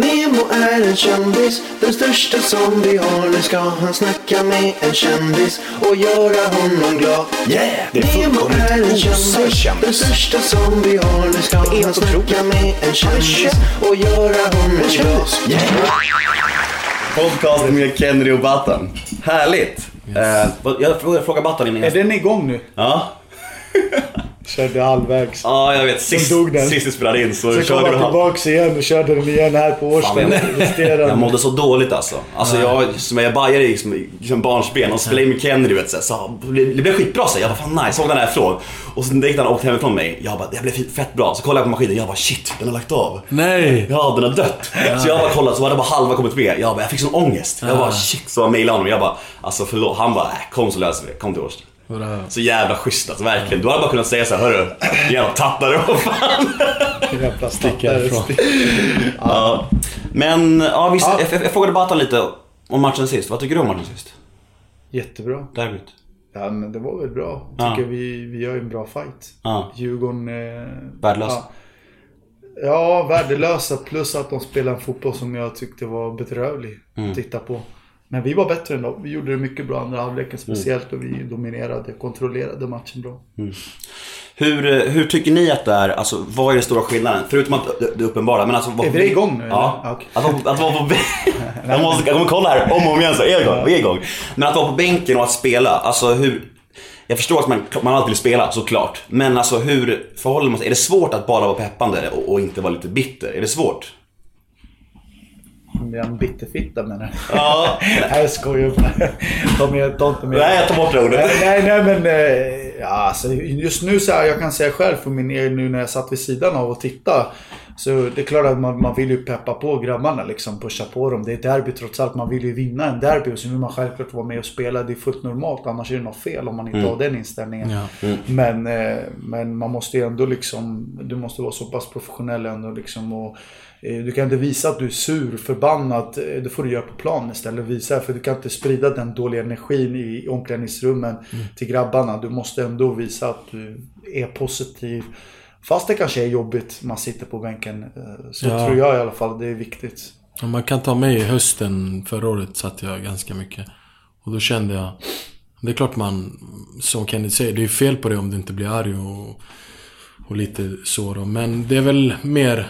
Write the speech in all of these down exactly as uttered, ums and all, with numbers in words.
Nemo är en kändis, den största som vi har. Nu ska han snacka med en kändis och göra honom glad. Yeah! Det är fullkomligt osäkändis, den största som vi har. Nu ska han snacka med en kändis och göra honom glad. Yeah! Podcast med Kennedy och Batan. Härligt! Yes. Uh, jag frågar Batan innan. Är den igång nu? Ja. Körde halvvägs. Ja, ah, jag vet. Sist, sist det spelade in. Så, så körde jag tillbaka igen och körde den igen här på Årsten. Jag mådde så dåligt alltså. Alltså nej. jag som jag bajade liksom, liksom barnsben och spelade med Kennedy, vet så, så det blev skitbra så. Jag var fan nice, såg den här från. Och sen direkt när han åkte hemifrån mig, jag bara, det blev fett bra. Så kollade jag på maskinen, jag bara shit, den har lagt av. Nej. Ja, den har dött. Ja. Så jag bara kollade, så var det bara halva kommit med. Jag bara, jag fick sån ångest. Jag bara shit, så jag mejlade honom. Jag bara, alltså förlåt. Han bara, äh, kom så löser vi det, kom till Årsten. Så jävla schysst alltså, verkligen. Du hade bara kunnat säga så här, hörru, jävla tattare och fan. Jävla stickare ifrån. Ja. Men ja, visst, ja. Jag, jag frågade Batan lite om matchen sist. Vad tycker du om matchen sist? Jättebra. Därligt. Ja, men det var väl bra. Jag tycker ja. vi, vi gör en bra fight. Ja. Djurgården eh, värdelös. Ja. ja, värdelösa plus att de spelar en fotboll som jag tyckte var bedrövlig mm. att titta på. Men vi var bättre än då. Vi gjorde det mycket bra andra halvleken speciellt och vi dominerade, kontrollerade matchen bra. Mm. Hur, hur tycker ni att det är, alltså, vad är den stora skillnaden? Förutom att det uppenbara, men alltså... Vad, är vi igång nu? Ja. Eller? Okay. Att, att, att vara på bänken... jag, måste, jag kommer kolla här om och om igen så, är igång, vi är igång. Men att vara på bänken och att spela, alltså hur... Jag förstår att man, man alltid vill spela, såklart. Men alltså hur förhåller man sig? Är det svårt att bara vara peppande och, och inte vara lite bitter? Är det svårt? Jag är en bitterfitta med den. Ja. Jag skojar bara. De är, de är, de är. Nej, jag tar bort ordet. Nej, nej, men ja, alltså, just nu så här, jag kan säga själv för min egen nu när jag satt vid sidan av och tittade. Så det är klart att man, man vill ju peppa på grabbarna liksom, pusha på dem. Det är ett derby trots allt, man vill ju vinna en derby. Och så vill man självklart vara med och spela, det är fullt normalt. Annars är det något fel om man inte mm. har den inställningen ja. mm. men, men man måste ju ändå liksom, du måste vara så pass professionell ändå liksom. Och du kan inte visa att du är sur, förbannad. Det får du göra på plan istället, visa. För du kan inte sprida den dåliga energin i omklädningsrummen mm. till grabbarna. Du måste ändå visa att du är positiv. Fast det kanske är jobbigt, man sitter på bänken. Så ja. tror jag i alla fall, det är viktigt. Man kan ta med i hösten, förra året satt jag ganska mycket. Och då kände jag, det är klart man, som Kennedy säger, det är fel på det om det inte blir arg och, och lite så då. Men det är väl mer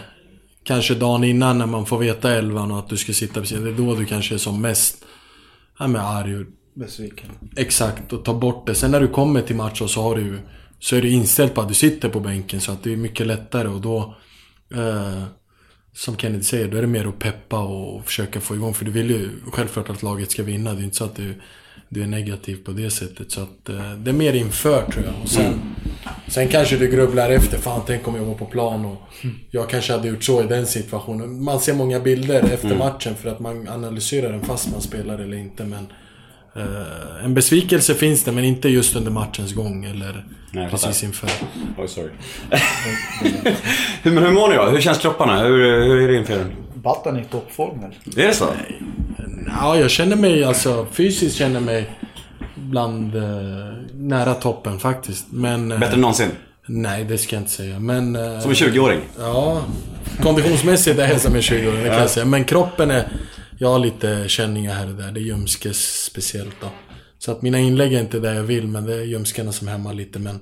kanske dagen innan när man får veta elvan och att du ska sitta precis. Det är då du kanske är som mest ja, men arg och besviken. Exakt, och ta bort det. Sen när du kommer till match och så har du så är det inställt på att du sitter på bänken så att det är mycket lättare och då eh, som Kennedy säger då är det mer att peppa och försöka få igång för du vill ju självklart att laget ska vinna, det är inte så att du, du är negativ på det sättet så att eh, det är mer inför tror jag och sen, mm. sen kanske du grubblar efter, fan tänk om jag var på plan och mm. jag kanske hade gjort så i den situationen, man ser många bilder efter mm. matchen för att man analyserar den fast man spelar eller inte men Uh, en besvikelse finns det men inte just under matchens gång eller nej, precis inför. Oh, sorry. hur, men hur mår ni då? Hur känns kropparna? Hur, hur är det inför? Batan är i toppform. Är det så? Ja, jag känner mig alltså fysiskt känner mig bland eh, nära toppen faktiskt men eh, bättre än någonsin. Nej, det ska jag inte säga men eh, som en tjugoåring. Ja. Konditionsmässigt är jag som en tjugoåring det kan jag säga men kroppen är jag har lite känningar här och där. Det är ljumskes speciellt då. Så att mina inlägg är inte där jag vill. Men det är ljumskarna som hämmar lite. Men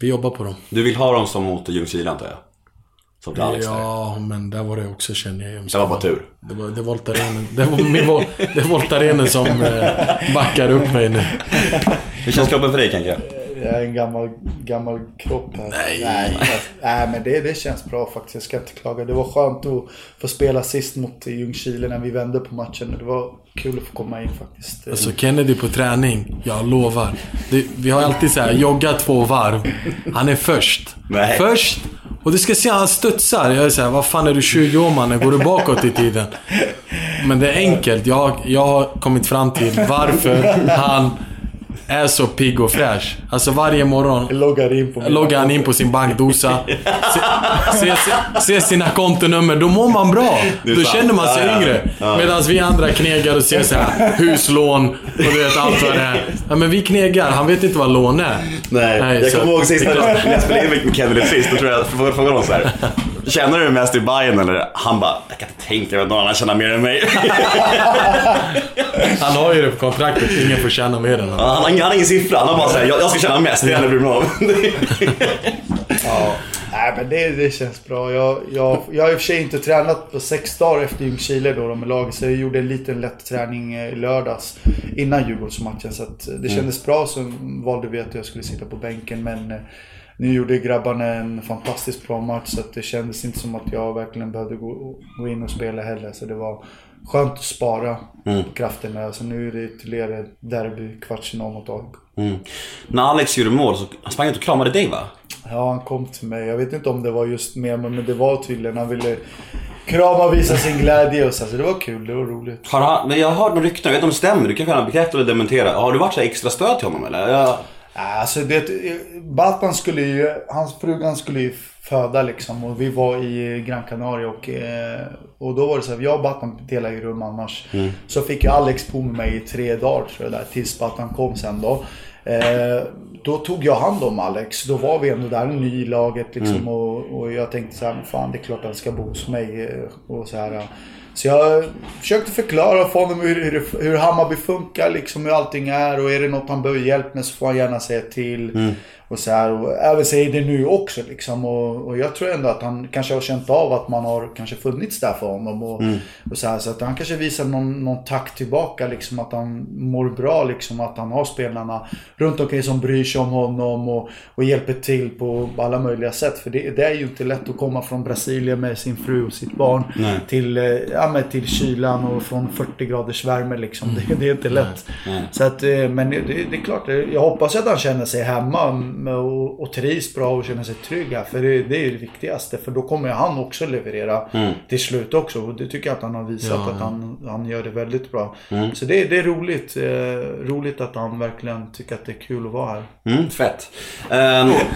vi jobbar på dem. Du vill ha dem som mot ljumskilan antar jag? Som Alex, ja, där. Men där var det också känner jag ljumskarna. Det var bara tur. Det var, det var voltarenen, det var min vol, det var voltarenen som eh, backar upp mig nu. Hur känns kroppen för dig kanske? Jag är en gammal, gammal kropp här. Nej. Nej, fast, nej men det, det känns bra faktiskt. Jag ska inte klaga. Det var skönt att få spela sist mot Ljungskile när vi vände på matchen. Det var kul att få komma in faktiskt. Alltså Kennedy på träning, jag lovar. Det, vi har alltid så här, jogga två varv. Han är först. Nej. Först. Och du ska se han studsar. Jag är så här, vad fan är du tjugo år mannen? Går du bakåt i tiden? Men det är enkelt. Jag, jag har kommit fram till varför han... är så pigg och fräsch. Alltså varje morgon loggar, in på loggar han in på sin bankdosa. Se, se, se sina kontonummer. Då mår man bra. Då känner man sig ah, yngre ah, ah. Medan vi andra knegar och ser så här, huslån och du vet allt vad det är. Ja, men vi knegar, han vet inte vad lån är. Nej, Nej jag kommer ihåg sist när jag spelade in med Kennedy sist. Då tror jag att jag frågade honom så här, Känner du mest i Bayern eller? Han bara, jag kan inte tänka mig att någon annan känner mer än mig. Han har ju det på kontraktet, ingen får känna mer än honom. Han, han har ingen siffra, han har bara såhär, jag, jag ska känna mest, det gäller blir bra. Ja, nej, men det, det känns bra. Jag, jag, jag har i och för sig inte tränat på sex dagar efter Ljungskile då de laget, så jag gjorde en liten lätt träning i lördags innan Djurgårdsmatchen, så att det kändes bra. Så valde vi att jag skulle sitta på bänken, men nu gjorde grabbarna en fantastiskt bra match, så att det kändes inte som att jag verkligen behövde gå, gå in och spela heller. Så det var skönt att spara mm. krafterna. Så alltså nu är det ytterligare derby, kvartsfinal mot A I K. Mm. När Alex gjorde mål så sprang inte och kramade dig, va? Ja, han kom till mig. Jag vet inte om det var just med mig, men det var tydligen. Han ville krama och visa sin glädje. Och så. Alltså, det var kul, det var roligt. Har han, men jag har hört några rykten, jag vet inte om det stämmer. Du kan gärna bekräfta eller dementera. Har du varit så extra stöd till honom eller? Jag... Alltså, det, Batan skulle ju, hans frugan skulle ju föda liksom, och vi var i Gran Canaria och, och då var det så här, jag och Batan delade ju rum annars. Mm. Så fick jag Alex på mig i tre dagar tror jag där, tills Batan kom sen då. Eh, då tog jag hand om Alex, då var vi ändå där ny i laget liksom, mm. och, och jag tänkte så här, fan det är klart att han ska bo hos mig och så här. Så jag försökte förklara för honom hur, hur, hur Hammarby funkar, liksom, hur allting är. Och är det något han behöver hjälp med så får han gärna säga till. Mm. Och så här, och även säger det nu också. Liksom, och, och jag tror ändå att han kanske har känt av att man har kanske funnits där för honom. Och, mm. och så här, så att han kanske visar någon, någon tack tillbaka. Liksom, att han mår bra, liksom, att han har spelarna runt omkring som bryr sig om honom. Och, och hjälper till på alla möjliga sätt. För det, det är ju inte lätt att komma från Brasilien med sin fru och sitt barn. Nej. till... till kylan och från fyrtio graders värme liksom, det, det är inte lätt. Nej, nej. Så att, men det, det är klart, jag hoppas att han känner sig hemma och, och trivs bra och känner sig trygg här, för det, det är det viktigaste, för då kommer han också leverera mm. till slut också, och det tycker jag att han har visat, ja, att ja. Han, han gör det väldigt bra. Mm. Så det, det är roligt eh, roligt att han verkligen tycker att det är kul att vara här. Mm, fett. Um,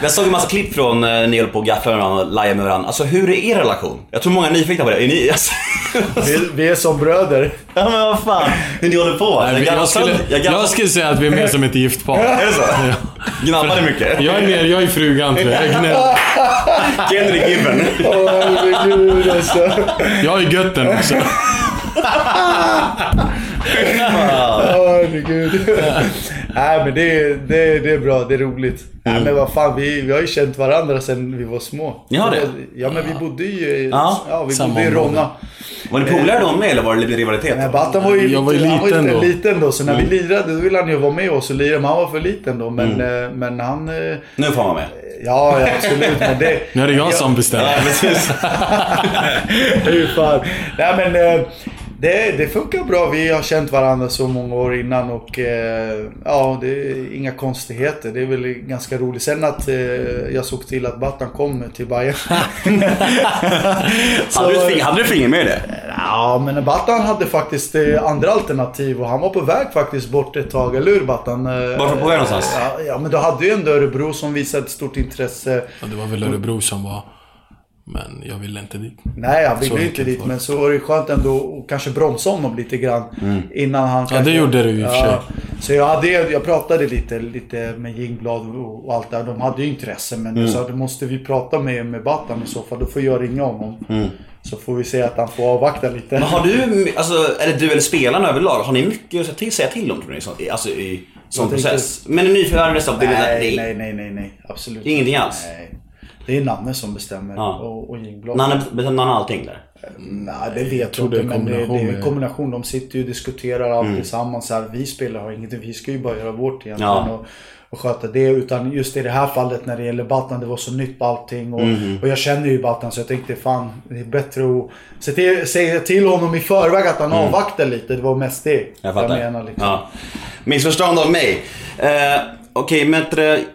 jag såg en massa klipp från eh, Neil på gafflarna och Liam med varandra. Alltså, hur är er relation? Jag tror många är nyfikna på det. Är ni... Alltså... Vi, vi är som bröder. Ja, men vad fan, hur ni håller på. Nej, jag, jag, skulle, jag, jag skulle säga att vi är mer som ett gift par. Är det så? Ja. Gnabbar det mycket? Jag är mer, jag är frugan tror jag. Kennedy gibben. Jag är götten också. Åh, herregud. Nej, men det, det, det är bra, det är roligt. Mm. Nej, men vad fan, vi, vi har ju känt varandra sedan vi var små. Ja, det. Ja, men vi bodde ju ja. Ja, vi bodde i Ronna. Var ni polare då med, eller var det lite rivalitet? Nej, Batan var ju, jag var ju liten, var ju då. liten då. Så när mm. vi lirade, då ville han ju vara med oss och lirade, men han var för liten då. Men, mm. men han... Nu får han med. Ja, ja, absolut. Men det, nu är det jag, jag som bestämmer. Ja, precis. Hur fan. Nej, men... Det, det funkar bra, vi har känt varandra så många år innan och eh, ja, det är inga konstigheter, det är väl ganska roligt. Sen att eh, jag såg till att Batan kom till Bayern. Så, hade, du, hade du finger med det? Ja, men Batan hade faktiskt eh, andra alternativ och han var på väg faktiskt bort ett tag, eller hur Batan? Eh, Varför på väg någonstans? Eh, ja, men då hade ju ändå Örebro som visade ett stort intresse. Ja, det var väl Örebro som var... Men jag ville inte dit. Nej, jag ville inte dit. Men så var det skönt ändå att kanske bromsa honom lite grann. Mm. Innan han kanske... Ja, det gjorde du i och för sig. Ja, så jag, hade, jag pratade lite, lite med Gingblad och allt där. De hade ju intresse. Men mm. så här, då måste vi prata med, med Batan i så fall. Då får jag ringa honom. Mm. Så får vi se att han får avvakta lite. Men har du, alltså, eller du eller spelarna överlag, har ni mycket att säga till om? Alltså i sån process. Men en nyförvärv nästan. Nej, nej, nej, nej, nej. Absolut. Ingenting alls. Nej. Det är Nanne som bestämmer, ja. och, och Gingblad. Nanne bestämmer allting där? Nej, det vet jag, tror jag inte, det men det, det är en kombination. De sitter ju och diskuterar allt mm. tillsammans. Här, vi spelar har ingenting, vi ska ju bara göra vårt egentligen, ja. och, och sköta det. Utan just i det här fallet när det gäller Batan, det var så nytt allting. Och, mm. och jag känner ju Batan, så jag tänkte fan, det är bättre att se till, säga till honom i förväg att han mm. avvaktar lite. Det var mest det jag, jag menar. Liksom. Ja. Missförstånd av mig. Eh, Okej, okay, men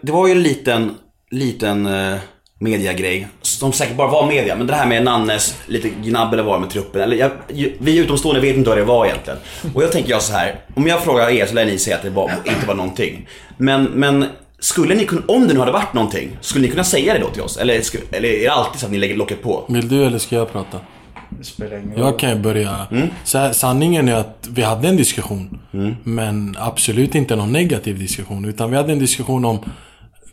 det var ju en liten... liten eh... mediagrej, som säkert bara var media, men det här med Nannes lite gnabb eller var med truppen, eller jag, vi utomstående vet inte vad det var egentligen. Och jag tänker jag så här, om jag frågar er så lär ni säga att det var, inte var någonting. Men, men skulle ni kunna, om det nu hade varit någonting, skulle ni kunna säga det då till oss? Eller, eller är det alltid så att ni lägger locket på? Vill du eller ska jag prata? Jag kan ju börja. Mm. Så sanningen är att vi hade en diskussion, mm. men absolut inte någon negativ diskussion, utan vi hade en diskussion om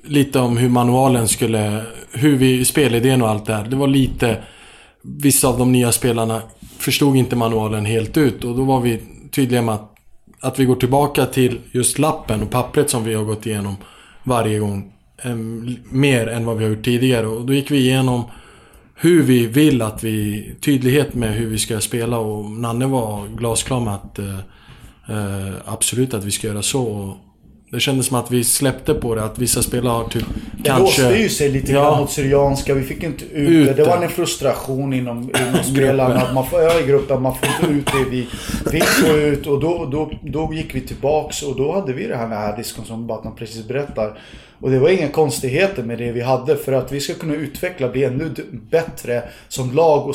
lite om hur manualen skulle, hur vi spelade det och allt där. Det var lite vissa av de nya spelarna förstod inte manualen helt ut, och då var vi tydliga med att, att vi går tillbaka till just lappen och pappret som vi har gått igenom varje gång, mer än vad vi har gjort tidigare. Och då gick vi igenom hur vi vill att vi, tydlighet med hur vi ska spela, och Nanne var glasklar med att eh, absolut att vi ska göra så. Och det kändes som att vi släppte på det, att vissa spelare typ det kanske... Det låste ju sig lite ja, grann mot Syrianska, vi fick inte ut, ut det. Det var en frustration inom, inom spelarna, att man får öra i gruppen, man får inte ut det vi fick få ut, och då, då, då gick vi tillbaks, och då hade vi det här med här diskon som Batan precis berättar. Och det var inga konstigheter med det vi hade, för att vi ska kunna utveckla, bli ännu bättre som lag. Och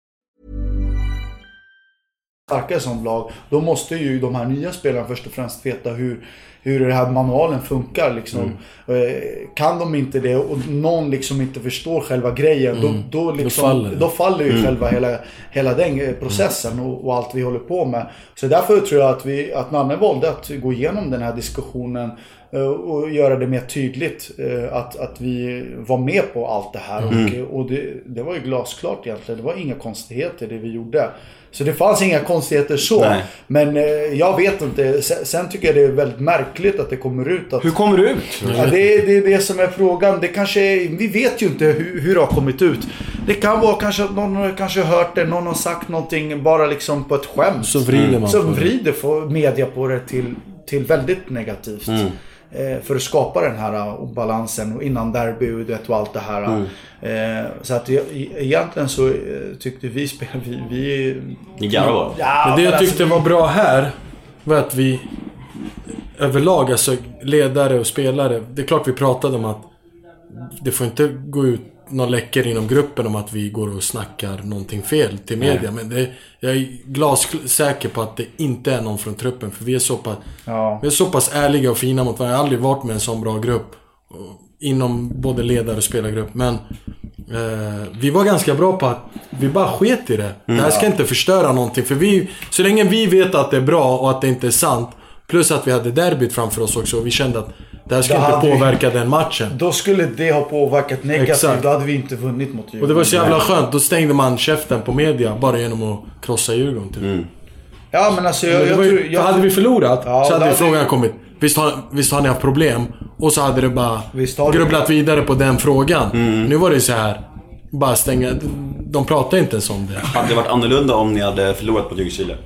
Starka som lag, då måste ju de här nya spelarna först och främst veta hur, hur det här manualen funkar liksom. Mm. Kan de inte det, och någon liksom inte förstår själva grejen, mm. då, då, liksom, då faller, då faller ju mm. själva hela, hela den processen och, och allt vi håller på med. Så därför tror jag att, vi, att Nanne valde att gå igenom den här diskussionen och göra det mer tydligt att, att vi var med på allt det här. Mm. Och, och det, det var ju glasklart egentligen, det var inga konstigheter det vi gjorde. Så det fanns inga konstigheter så. Nej. Men eh, jag vet inte. Sen, sen tycker jag det är väldigt märkligt att det kommer ut. Att, hur kommer det ut? Ja, det är det, det som är frågan. Det kanske är, vi vet ju inte hur, hur det har kommit ut. Det kan vara kanske att någon har kanske hört det. Någon har sagt någonting bara liksom på ett skämt. Så vrider man. Så vrider för media på det till, till väldigt negativt. Mm. För att skapa den här balansen och innan derbyet och allt det här. Mm. Så att egentligen så tyckte vi spel vi, vi ja, men det jag tyckte var bra här var att vi överlag, alltså ledare och spelare, det är klart vi pratade om att det får inte gå ut någon läcker inom gruppen om att vi går och snackar någonting fel till media. Nej. Men det, jag är glassäker på att det inte är någon från truppen, för vi är så pass, ja. vi är så pass ärliga och fina mot varandra. Jag har aldrig varit med en sån bra grupp inom både ledare och spelargrupp, men eh, vi var ganska bra på att vi bara sket i det. Mm. Det här ska inte förstöra någonting, för vi, så länge vi vet att det är bra och att det inte är sant, plus att vi hade derbyt framför oss också och vi kände att det här skulle då inte påverka vi, den matchen. Då skulle det ha påverkat negativt. Exakt. Då hade vi inte vunnit mot Djurgården. Och det var så jävla skönt. Då stängde man käften på media bara genom att krossa Djurgården typ. Mm. Ja, men alltså jag, men var, jag tror... Jag, hade vi förlorat ja, så hade vi frågan vi... kommit. Visst har, visst har ni haft problem? Och så hade det bara grubblat det. vidare på den frågan. Mm. Nu var det så här. Bara stänga... De pratade inte ens om det. Hade det varit annorlunda om ni hade förlorat på Djurgården?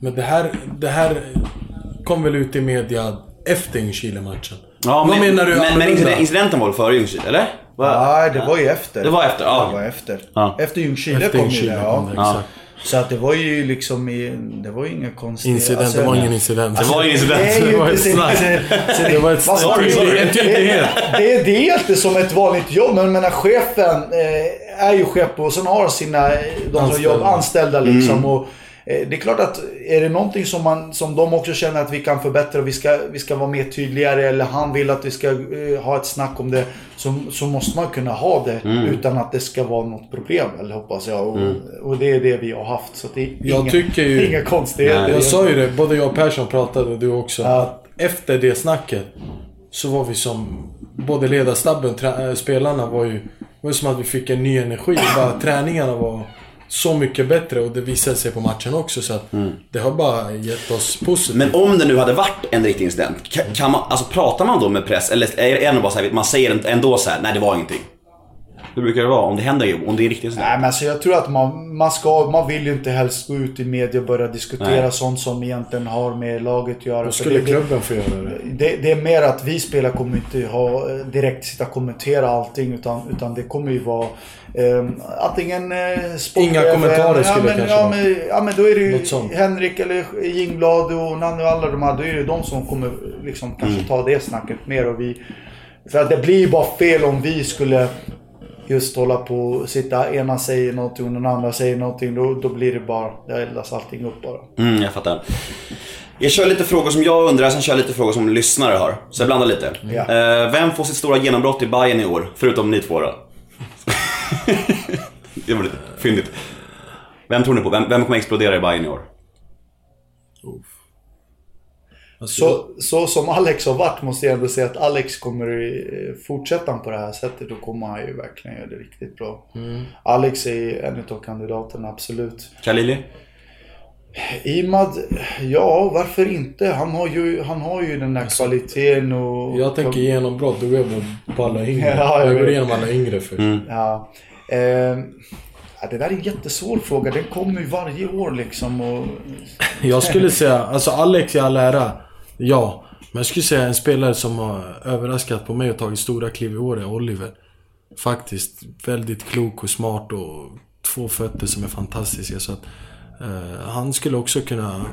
Men det här... Det här... kom väl ut i media efter Ljungskile-matchen. Ja, men, menar du, men, men incidenten var före Ljungskile, eller? Nej, det var ju efter. Det var efter, ja. Det var efter. Ja. Efter Ljungskile kom ju det, ja. ja. Så att det var ju liksom i, det var ju inga konstigheter. Incident, alltså, det var ingen incident. Alltså, det var ju incident. Det, det var ett snack. Det var ett sorry, sorry. Det, det, det, det är inte som ett vanligt jobb, men menar, chefen eh, är ju chef och sen har sina de anställda. Som jobb anställda liksom mm. och det är klart att är det någonting som, man, som de också känner att vi kan förbättra och vi ska, vi ska vara mer tydligare, eller han vill att vi ska uh, ha ett snack om det, så, så måste man kunna ha det mm. utan att det ska vara något problem, eller hoppas jag. Och, mm. och det är det vi har haft, så det är jag inga, tycker ju, inga konstigheter. Nej, jag sa ju det, både jag och Persson pratade och du också. Ja. Att efter det snacket så var vi som, både ledarstabben, trä, spelarna var ju, var ju som att vi fick en ny energi. Bara träningarna var... så mycket bättre, och det visade sig på matchen också, så att mm. det har bara gett oss positivt. Men om det nu hade varit en riktig incident, kan, kan man, alltså, pratar man då med press, eller är det ändå bara så här, man säger ändå så här, nej det var ingenting? Hur brukar det vara om det händer ju, om det är riktigt så? Nej, men alltså, jag tror att man, man, ska, man vill ju inte helst gå ut i media och börja diskutera nej. Sånt som egentligen har med laget att göra. Då skulle det, klubben få göra det. det. Det är mer att vi spelare kommer inte ha direkt sitta och kommentera allting, utan, utan det kommer ju vara eh, antingen eh, sport, inga även, kommentarer skulle ja, men, kanske ja, men, ja, men då är det ju Henrik eller Gingblad och Nanne och alla de här, då är det de som kommer liksom kanske mm. ta det snacket mer, och vi, för att det blir ju bara fel om vi skulle just hålla på, sitta, ena säger någonting och den andra säger någonting, då, då blir det bara, det eldas allting upp bara. Mm, jag fattar. Jag kör lite frågor som jag undrar, sen kör lite frågor som lyssnare har. Så jag blandar lite. Mm. Uh, vem får sitt stora genombrott i Bayern i år? Förutom ni två då. Det var lite fyndigt. Vem tror ni på? Vem, vem kommer explodera i Bayern i år? Uff. Så, så som Alex har varit, måste jag ändå säga att Alex kommer fortsätta på det här sättet, och kommer han ju verkligen göra det riktigt bra. Mm. Alex är en av kandidaterna, absolut. Khalili? Imad, ja, varför inte? Han har ju, han har ju den där alltså, kvaliteten och... Jag tänker genombrott, du går på alla yngre. Ja, jag, jag går igenom alla yngre först. Mm. Ja. Eh, det där är en jättesvår fråga, den kommer ju varje år liksom. Och... jag skulle säga, alltså Alex är all ära. Ja, men jag skulle säga en spelare som har överraskat på mig och tagit stora kliv i år är Oliver. Faktiskt väldigt klok och smart och två fötter som är fantastiska, så att eh, han skulle också kunna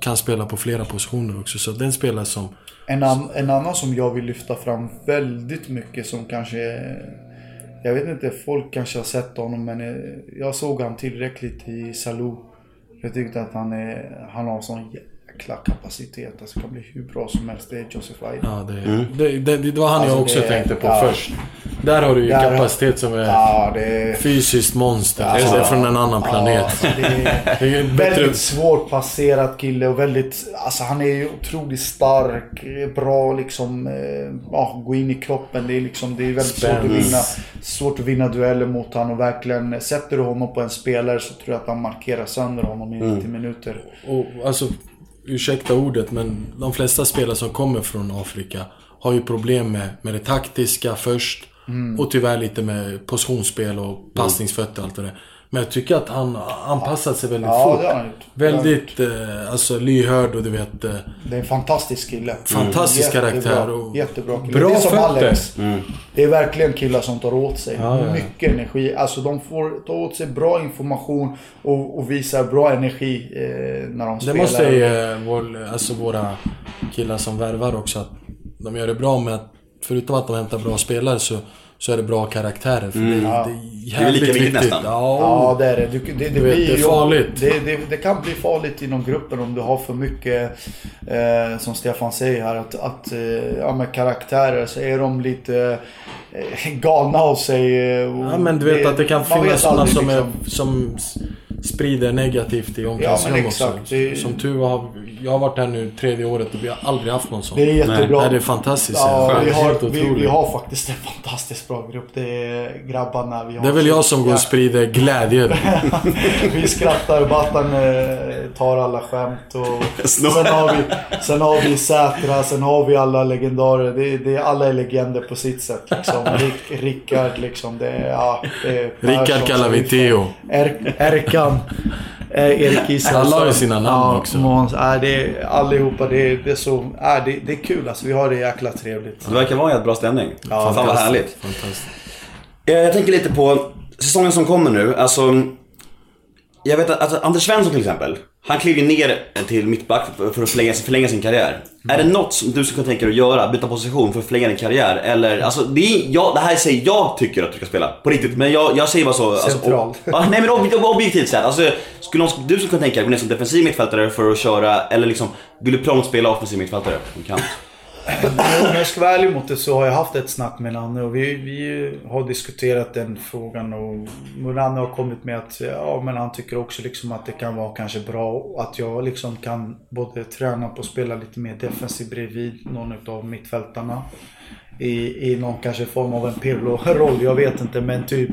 kan spela på flera positioner också, så den spelare som en, an- en annan som jag vill lyfta fram väldigt mycket, som kanske jag vet inte, folk kanske har sett honom, men jag såg han tillräckligt i Salou. Jag tyckte att han är han har sån kapacitet, alltså kan bli hur bra som helst. Det är Joseph Aiden. Ja, det, mm. det, det, det var han alltså jag också är, tänkte på ja, först. Där har du ju där, kapacitet som är ja, det, fysiskt monster. Ja, det är från en annan ja, planet. Alltså det, är, det är väldigt svårt passerat kille, och väldigt, alltså han är ju otroligt stark, bra liksom, ja, gå in i kroppen. Det är liksom, det är väldigt svårt att, vinna, svårt att vinna dueller mot han, och verkligen sätter du honom på en spelare så tror jag att han markerar sönder honom i nittio mm. minuter. Och alltså, ursäkta ordet, men de flesta spelare som kommer från Afrika har ju problem med, med det taktiska först mm. och tyvärr lite med positionsspel och passningsfötter och allt det där. Men jag tycker att han anpassat sig väldigt ja, fort. Ja, väldigt eh, alltså, lyhörd och du vet... Eh, det är en fantastisk kille. Fantastisk mm. karaktär. Jättebra, och jättebra kille. Bra det är som Alex. Mm. Det är verkligen killar som tar åt sig. Ja, ja. Mycket energi. Alltså de får ta åt sig bra information och, och visar bra energi eh, när de spelar. Det måste ju eh, vår, alltså våra killar som värvar också. Att de gör det bra med att förutom att de hämtar bra spelare så... så är det bra karaktärer för mm, det, ja. det, det är lika viktigt nästan. Ja, ja det är det. Det, det, det blir det farligt. Det, det, det kan bli farligt inom gruppen om du har för mycket eh, som Stefan säger här att, att eh, ja, med karaktärer så är de lite eh, galna av sig. Och ja, men du vet det, att det kan finnas sådana som, liksom. som sprider negativt i omklädningsrum ja, också. Det, som tur var, jag har varit här nu tredje året och vi har aldrig haft någon sån. Det är jättebra. Nej, det är fantastiskt. Ja, vi, har, vi, vi har faktiskt en fantastisk bra grupp. Det är grabbarna vi har. Det är väl jag som går och sprider glädje. Vi skrattar, Batan tar alla skämt. Och sen, har vi, sen har vi Sätra, sen har vi alla legendarer. Det, det är alla legender på sitt sätt. Liksom. Rick, Rickard, liksom. Det är, ja, det är Rickard kallar vi Theo. Er, Erkan. Erik Isra, alla har ju sina namn ja, också Måns, äh, det är, allihopa det är, det, är så, äh, det, det är kul alltså, vi har det jäkla trevligt. Det verkar vara en bra stämning ja, fan vad härligt. Jag tänker lite på säsongen som kommer nu alltså, jag vet att, att Anders Svensson till exempel, han kliver ner till mittback för att förlänga, förlänga sin karriär. Mm. Är det något som du skulle tänka dig att göra, byta position för att förlänga din karriär? Eller, alltså, det, är, jag, det här säger jag tycker att du ska spela, på riktigt. Men jag, jag säger bara så... Centralt. Alltså, ob- nej, men ob- objektivt sett. Alltså, skulle någon, du skulle kunna tänka dig att gå ner som defensiv mittfältare för att köra... Eller liksom, vill du prompt spela offensiv mittfältare? Om jag ska vara ärlig mot det så har jag haft ett snack med Nanne och vi, vi har diskuterat den frågan och Nanne har kommit med att ja, men han tycker också liksom att det kan vara kanske bra att jag liksom kan både träna på och spela lite mer defensiv bredvid någon av mittfältarna i, i någon kanske form av en pillo-roll, jag vet inte, men typ.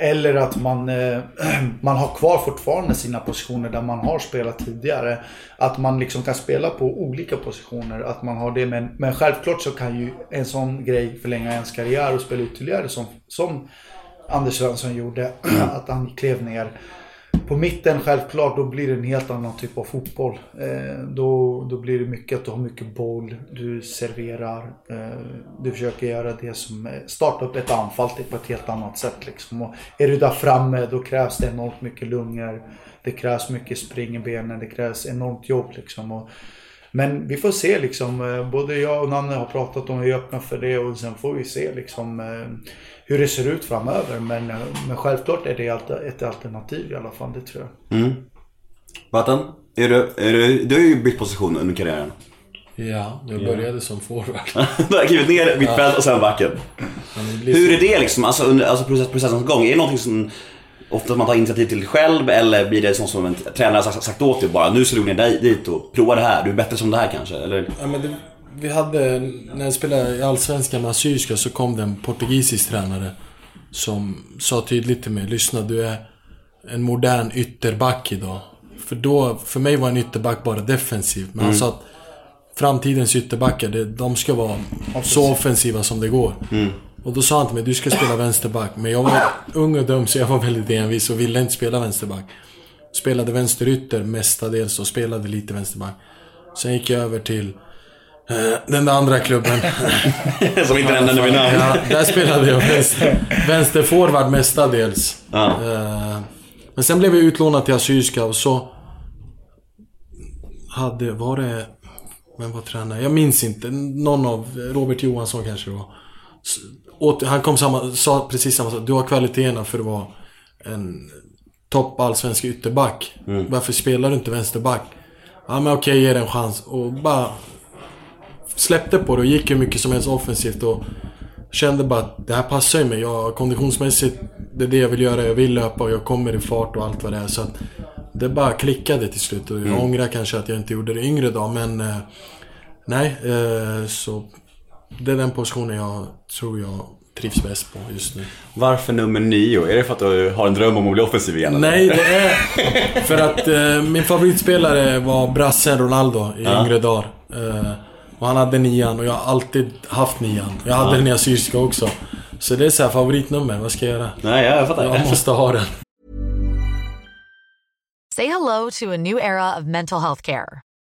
Eller att man, man har kvar fortfarande sina positioner där man har spelat tidigare. Att man liksom kan spela på olika positioner, att man har det. Men, men självklart så kan ju en sån grej förlänga ens karriär och spela ytterligare som, som Anders Svensson gjorde, att han klev ner på mitten. Självklart, då blir det en helt annan typ av fotboll. Eh, då, då blir det mycket att du har mycket boll, du serverar, eh, du försöker göra det som starta upp ett anfall typ, på ett helt annat sätt. Liksom. Och är du där framme, då krävs det enormt mycket lungor, det krävs mycket spring i benen, det krävs enormt jobb. Liksom. Och, men vi får se, liksom, både jag och Nanne har pratat om hur vi öppnar för det, och sen får vi se liksom, hur det ser ut framöver. Men, men självklart är det ett alternativ i alla fall, det tror jag. Mm. Batan, är du, är du, du har ju bytt position under karriären. Ja, jag började ja. som forward. Du har klivit ner mitt fält och sen backen. Hur är det liksom, alltså, under, alltså process, processens gång? Är det någonting som... Ofta man tar initiativ till själv, eller blir det sånt som en tränare har sagt åt dig bara, nu slog ni dig dit och prova det här, du är bättre som det här kanske, eller? Ja, men det, vi hade, när jag spelade i Allsvenskan med Assyriska så kom det en portugisisk tränare som sa tydligt till mig, lyssna, du är en modern ytterback idag. För då, för mig var en ytterback bara defensiv, men mm. han sa att framtidens ytterbackar, det, de ska vara så offensiva som det går. Mm. Och då sa han till mig, du ska spela vänsterback. Men jag var ung och dum, så jag var väldigt envis och ville inte spela vänsterback. Spelade vänsterytter mestadels och spelade lite vänsterback. Sen gick jag över till eh, den där andra klubben. Som inte nämnde min namn. Ja, där spelade jag vänster, vänsterforward mestadels. Ah. Eh, men sen blev jag utlånad till Assyriska och så hade, var det, men vad tränare? Jag minns inte, någon av, Robert Johansson kanske det var. Han kom samma, sa precis samma sak. Du har kvaliteterna för att vara en topp allsvensk ytterback. Mm. Varför spelar du inte vänsterback? Ja, men okej, ge det en chans. Och bara släppte på det och gick hur mycket som helst offensivt. Och kände bara att det här passar ju mig. Jag, konditionsmässigt, det är det jag vill göra. Jag vill löpa och jag kommer i fart och allt vad det är. Så att det bara klickade till slut. Och jag mm. ångrar kanske att jag inte gjorde det yngre då. Men nej, så... Det är den positionen jag tror jag trivs bäst på just nu. Varför nummer nio? Är det för att du har en dröm om att bli offensiv igen? Eller? Nej, det är för att eh, min favoritspelare var brassen Ronaldo i ja. yngre dagar. Eh, och han hade nian och jag har alltid haft nian. Jag hade ja. den i Assyriska också. Så det är så här favoritnummer, vad ska jag göra? Nej, jag fattar. Jag måste ha den. Say hello to a new era of mental health care.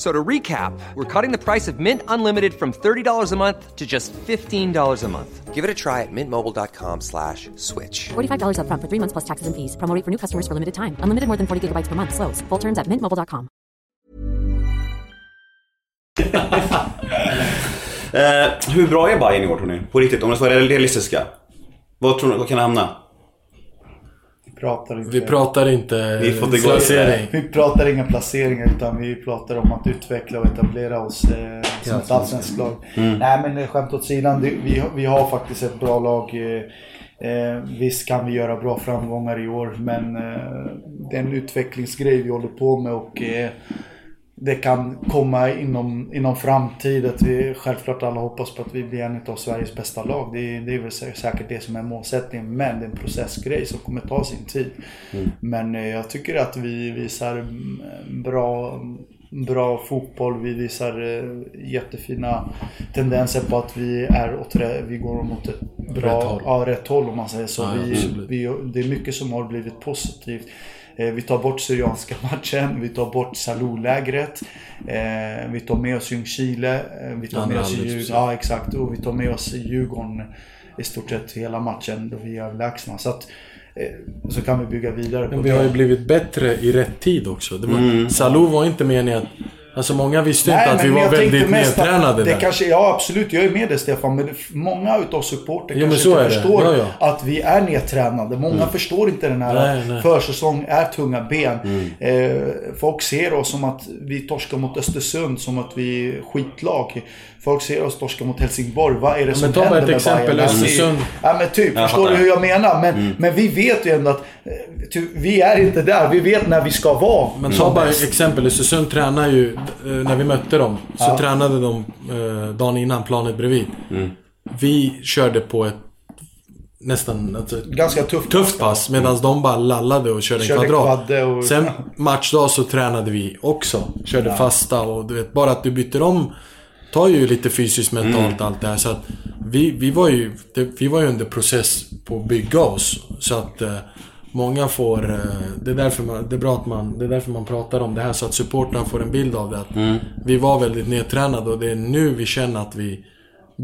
So to recap, we're cutting the price of Mint Unlimited from thirty dollars a month to just fifteen dollars a month. Give it a try at mintmobile.com slash switch. forty-five dollars up front for three months plus taxes and fees. Promo rate for new customers for limited time. Unlimited more than forty gigabytes per month. Slows full terms at mint mobile dot com. uh, hur bra är Bayern i år, tror ni? På riktigt, om det ska vara realistiska. Vad tror ni, vad kan hamna? Pratar vi pratar inte vi, får placering. vi pratar inga placeringar, utan vi pratar om att utveckla och etablera oss eh, som ett allsvenskt lag. Mm. Nej, men skämt åt sidan, det, vi, vi har faktiskt ett bra lag. Eh, visst kan vi göra bra framgångar i år, men eh, det är en utvecklingsgrej vi håller på med, och eh, det kan komma inom, inom framtid att vi självklart alla hoppas på att vi blir en av Sveriges bästa lag. Det är, det är väl säkert det som är målsättningen, men det är en processgrej som kommer ta sin tid. Mm. Men jag tycker att vi visar bra, bra fotboll, vi visar jättefina tendenser på att vi, är åt, vi går mot ett bra, rätt håll. Ja, rätt håll om man säger så. Ja, vi, vi, det är mycket som har blivit positivt. Vi tar bort Syrianska matchen, vi tar bort Salou-lägret, eh, vi tar med oss Ljungskile, vi tar med ja, oss Djurgården, ja, exakt, och vi tar med oss Djurgården i stort sett hela matchen då vi är överlägsna. Så att så kan vi bygga vidare på. Men vi har ju blivit bättre i rätt tid också. Det var, mm. Salou var inte meningen att, alltså många visste nej, inte att vi var väldigt nedtränade det där. Kanske, ja absolut, jag är med det Stefan, men många utav supporter jo, kanske inte förstår ja, ja. att vi är nedtränade. Många mm. förstår inte den här nej, nej. försäsong är tunga ben. Mm. Eh, folk ser oss som att vi torskar mot Östersund, som att vi är skitlag. Folk ser oss torska mot Helsingborg. Vad är det som ja, händer med exempel, Bayern? Östersund. Ja men typ, jag förstår du hur jag menar? Men, mm. men vi vet ju ändå att ty, vi är inte där, vi vet när vi ska vara. Men ta bara exempel, Östersund tränar ju, när vi mötte dem så ja. tränade de eh, dagen innan planet bredvid. Mm. Vi körde på ett nästan alltså, ganska tufft, tufft pass medan mm. de bara lallade och körde, körde en kvadrat. Och... Sen matchdag så tränade vi också, körde ja. fasta och du vet, bara att du byter om tar ju lite fysiskt mentalt mm. allt det här, så att vi, vi, var ju, vi var ju under process på att bygga oss, så att eh, många får eh, det, är därför man, det, är bra att man, det är därför man pratar om det här, så att supportarna får en bild av det att mm. vi var väldigt nedtränade och det är nu vi känner att vi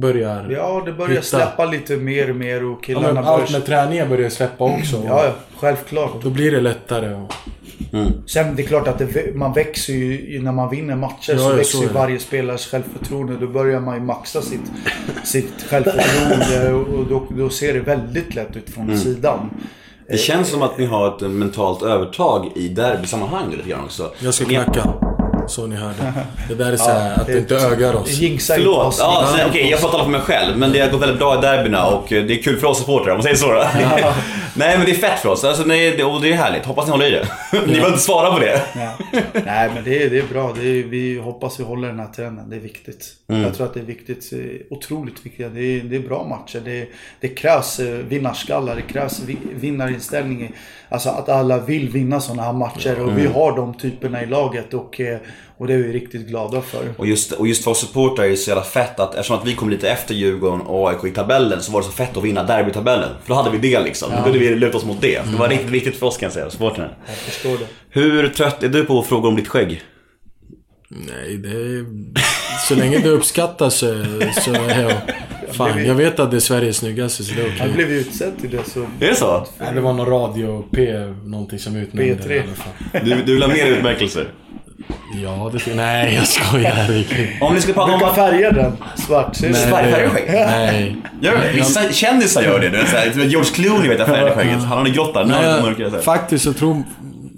börjar ja, det börjar hitta. släppa lite mer och mer och killarna ja, allt börjar... när träningen börjar släppa också och, ja, självklart. Och då blir det lättare och... Mm. Sen det är klart att det, man växer ju när man vinner matcher ja, så växer ju varje spelares självförtroende. Då börjar man ju maxa sitt, sitt självförtroende och då, då ser det väldigt lätt ut från mm. sidan. Det känns som att ni har ett mentalt övertag i derbysammanhang lite grann också. Jag ska knacka. Så ni hörde. Det där är så här, ja, att det inte ögar oss. Förlåt, ja, okej okay, jag får tala för mig själv. Men det har gått väldigt bra i derbyna och det är kul för oss supportrar om man säger så. Ja. Nej men det är fett för oss, alltså, nej, och det är härligt, hoppas ni håller i det. Ni ja. behöver inte svara på det. Ja. Nej men det är, det är bra, det är, vi hoppas vi håller den här trenden, det är viktigt. Mm. Jag tror att det är viktigt, otroligt viktigt. Det är, det är bra matcher, det, det krävs vinnarskallar, det krävs vinnarinställning. Alltså att alla vill vinna sådana här matcher och mm. vi har de typerna i laget och, och det är vi riktigt glada för. Och just, och just för supportrar är det så jävla fett att eftersom att vi kom lite efter Djurgården och A I K i tabellen så var det så fett att vinna derbytabellen. För då hade vi det liksom, ja. då kunde vi luta oss mot det. Det var riktigt viktigt för oss kan jag säga, supportrarna. Jag förstår det. Hur trött är du på frågor om ditt skägg? Nej, det är... så länge det uppskattas så är jag... Fan, jag vet att det är Sveriges snyggaste, så det är okej. Han blev utsedd till det så... Är det så? Det var någon radio P, någonting som utnämnde P tre. Det, i alla fall. Du, du vill ha mer utmärkelser? Ja, det ska... Nej, jag skojar. Om ni ska prata om... Vilka färger den? Svart? Nej. Svartfärgskägg? Nej. Gör, vissa kändisar gör det. det så här, George Clooney vet jag färgskägget. Han har en grotta. Nej, jag, mörker, så faktiskt så tror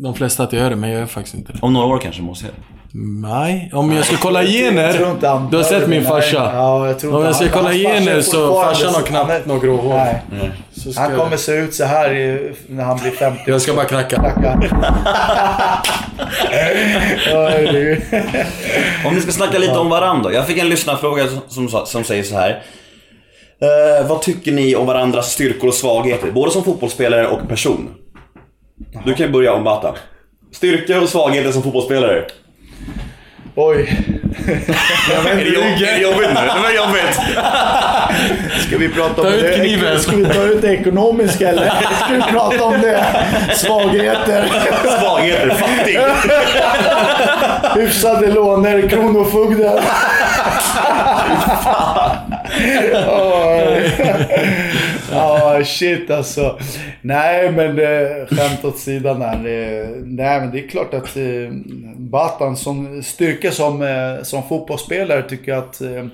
de flesta att jag gör det, men jag gör faktiskt inte det. Om några år kanske måste jag. Nej, om jag ska kolla gener. Du har sett min farsa. Ja, jag tror inte. Om jag ska kolla gener så farsan har knappt några grå hår. Han kommer se ut så här när han blir femtio. Jag ska bara knacka. Om ni ska snacka lite om varandra. Jag fick en lyssnarfråga som, som säger så här. Eh, vad tycker ni om varandras styrkor och svagheter? Både som fotbollsspelare och person. Du kan börja om Batan. Styrkor och svagheter som fotbollsspelare. Oj. Jag vet inte. Det är jobbigt nu. Det var jobbigt. Ska vi prata om det? Ska vi ta ut det ekonomiska eller? Ska vi prata om det? Svagheter. Svagheter, fattig. Hyfsade låner, kronofogden. Ja, oh, shit alltså. Nej men eh, skämt åt sidan här. Eh, nej men det är klart att eh, Batan som styrka som, eh, som fotbollsspelare tycker jag att eh,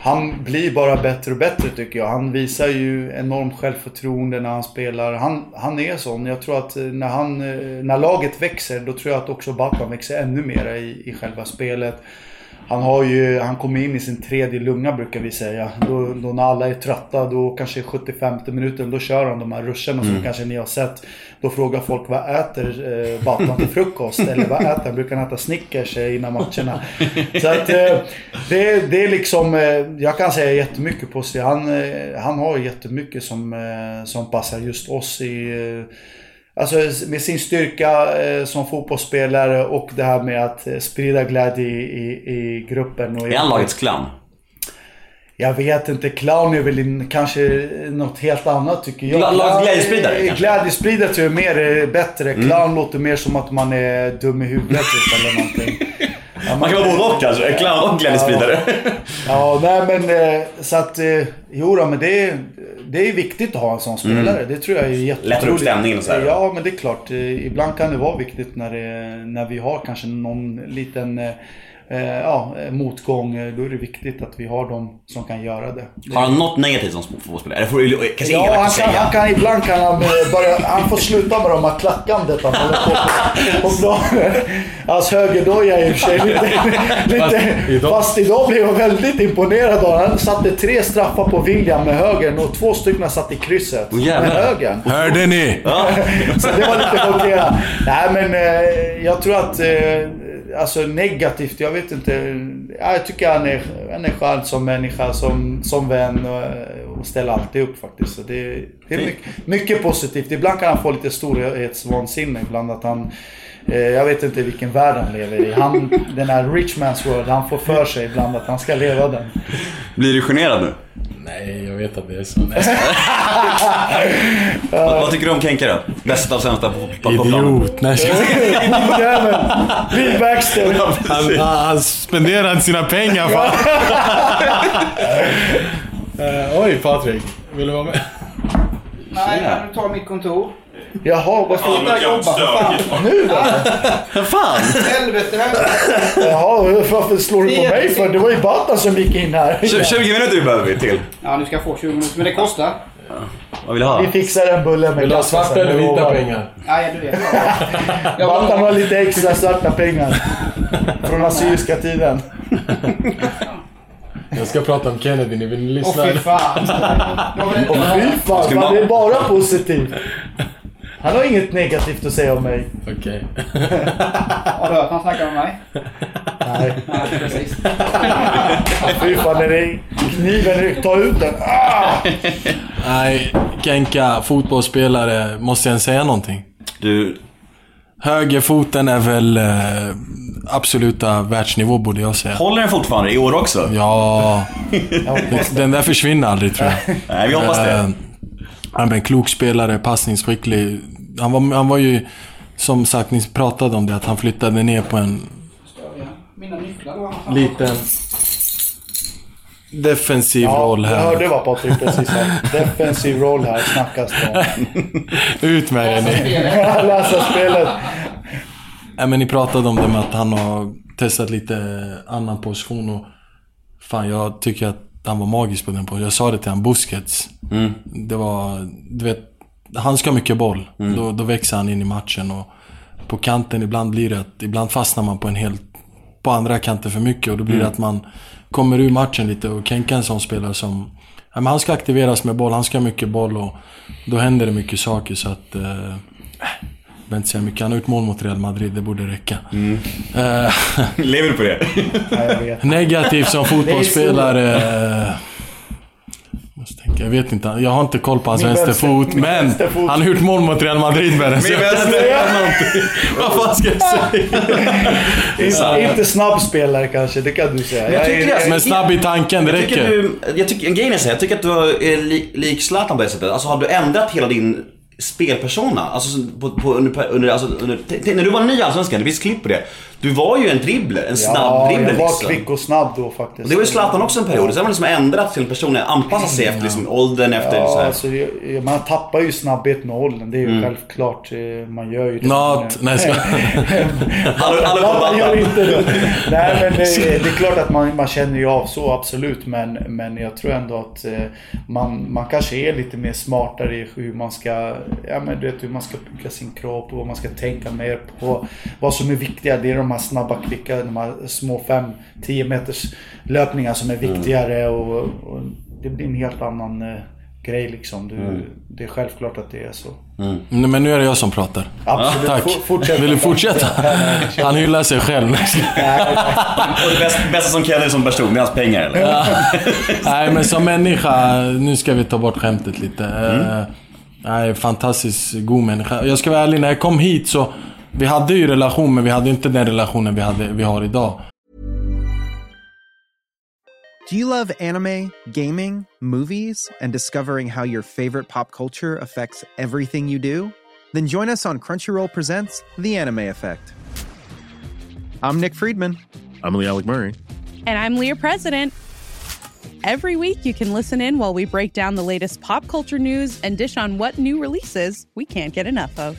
han blir bara bättre och bättre tycker jag. Han visar ju enormt självförtroende när han spelar. Han, han är sån. Jag tror att när, han, eh, när laget växer då tror jag att också Batan växer ännu mer i, i själva spelet. han har ju, han kommer in i sin tredje lunga brukar vi säga. Då, då när alla är trötta, då kanske i sjuttiofemte minuten, då kör han de här ruscherna som mm. kanske ni har sett. Då frågar folk, vad äter eh, Batan till frukost? Eller vad äter han? Brukar han äta Snickers innan matcherna? Så att eh, det, det är liksom, eh, jag kan säga jättemycket på sig. Han, eh, han har jättemycket som, eh, som passar just oss i... Eh, Alltså med sin styrka eh, som fotbollsspelare och det här med att eh, sprida glädje i, i, i gruppen. Och är han lagets clown? Jag vet inte, clown är väl in, kanske något helt annat tycker jag. L- L- glädjespridare kanske? Glädjespridare tror jag mer är bättre. Clown mm. låter mer som att man är dum i huvudet eller någonting. Ja, man kan vara både och kanske, en clown och glädjespridare. Ja, ja, nej men eh, så att, eh, jo då, men det är, det är viktigt att ha en sån spelare, mm. det tror jag är jätteroligt. Lättar upp stämningen så här. Ja, men det är klart, eh, ibland kan det vara viktigt när, det, när vi har kanske någon liten eh, ja, motgång, då är det viktigt att vi har dem som kan göra det. Har han något negativt som fotbollsspelare? Får du, kanske ja, han kan, han kan, ibland kan han börja, han får sluta med de här klackandet han håller på. Och då, alltså högerdoja i och för sig lite, lite, fast idag blev jag väldigt imponerad av. Han satte tre straffar på William med högern och två stycken satt i krysset oh, med högern. Hörde ni? Så det var lite chockerande. Nej men eh, jag tror att eh, alltså negativt, jag vet inte. Jag tycker han är, han är skön som människa, som, som vän och, och ställer alltid upp faktiskt. Så det, det är mycket, mycket positivt. Ibland kan han få lite storhetsvansinne, ibland att han eh, jag vet inte vilken värld han lever i. Han, den här rich man's world, han får för sig ibland att han ska leva den. Blir du generad nu? Nej, jag vet att det är så. vad, vad tycker du om Kenke då? Bästa och sämsta på, på, på idiot, nej. Bill Baxter. Han, han spenderar sina pengar. uh, oj Patrik, vill du vara med? Nej, du tar mitt kontor. Jaha, vad fan jag jobbar fan. Nu då? Vad fan? Helvete här. Jaha, varför slår du på mig för? Det var ju Batan som gick in här. tjugo minuter behöver vi till. Ja, nu ska jag få tjugo minuter, men det kostar. Ja. Vad vill du ha? Vi fixar en bulle med. Vill du ha svarta eller vita pengar? Ja, jag vet. Jag Batan har lite extra svarta pengar. Från assyriska tiden. Jag ska prata om Kennedy, ni vill lyssna. Åh fy fan. Åh fy fan, det är bara positivt. Han har inget negativt att säga om mig. Okej. Har du hört han snackar om mig? Nej. Nej, precis. Fy fan, är det kniven ryck? Ta ut den. Ah! Nej, Kenka, fotbollsspelare, måste jag säga någonting? Du... Högerfoten är väl eh, absoluta världsnivå borde jag säga. Håller den fortfarande i år också? Ja. Den där försvinner aldrig tror jag. Nej, vi hoppas det. Han var en klok spelare, passningsskicklig. Han var, han var ju, som sagt, ni pratade om det, att han flyttade ner på en liten defensiv ja, roll här. Ja, jag hörde vad Patrik precis sa. Defensiv roll här, snackas det om. Ut med er ni. Läsa spelet. Nej, men ni pratade om det med att han har testat lite annan position och fan, jag tycker att han var magisk på den på. Jag sa det till han, Busquets. Mm. Det var, du vet, han ska mycket boll. Mm. Då, då växer han in i matchen och på kanten ibland blir det att, ibland fastnar man på en helt, på andra kanter för mycket och då blir mm. det att man kommer ur matchen lite och Kenka en sån spelare som, ja, men han ska aktiveras med boll, han ska ha mycket boll och då händer det mycket saker så att eh, jag inte säga mycket. Han har gjort mål mot Real Madrid, det borde räcka. Mm. Uh, Lever du på det? Negativ som fotbollsspelare. Uh, måste tänka, jag vet inte. Jag har inte koll på hans vänsterfot, men vänsterfot. Han har gjort mål mot Real Madrid med den. Min vänster. Vad fan ska jag säga? Inte, inte snabb spelare kanske, det kan du säga. Men, jag tycker jag, men snabb i tanken, det jag räcker. Du, jag tycker en grej är så här, jag tycker att du är li, lik Zlatan på det sättet. Alltså har du ändrat hela din spelpersona, alltså, på, på, under, under, alltså under, t- t- när du var ny i Allsvenskan, det finns klipp på det. Du var ju en dribbler, en snabb ja, dribbler. Ja, var liksom klick och snabb då faktiskt. Och det var ju Zlatan också en period, så har man liksom ändrat till personen, anpassat sig efter liksom, åldern efter ja, så här. Alltså, man tappar ju snabbhet med åldern, det är ju mm. självklart, man gör ju det. Not, nej, ska... alla, alla man, man gör inte det. Nej, men det, det är klart att man, man känner ju av så, absolut, men, men jag tror ändå att man, man kanske är lite mer smartare i hur man ska, ja men du vet hur man ska bygga sin kropp och vad man ska tänka mer på, vad som är viktiga, det är de här snabba klickar, de här små fem till tio meters löpningar som är viktigare och, och det blir en helt annan eh, grej liksom. Du, mm. Det är självklart att det är så. Mm. Nej, men nu är det jag som pratar. Absolut. Ah, tack. F- fortsätt. Vill du fortsätta? Han hyllar sig själv. Och det bästa, bästa som Kennedy som person är hans pengar, eller? Ja. Nej, men som människa, nu ska vi ta bort skämtet lite. Mm. Nej, fantastiskt god människa. Jag ska vara ärlig, när jag kom hit så vi hade ju relation, men vi hade inte den relationen vi, hade, vi har idag. Do you love anime, gaming, movies, and discovering how your favorite pop culture affects everything you do? Then join us on Crunchyroll Presents The Anime Effect. I'm Nick Friedman. I'm Lee Alec Murray. And I'm Leah President. Every week you can listen in while we break down the latest pop culture news and dish on what new releases we can't get enough of.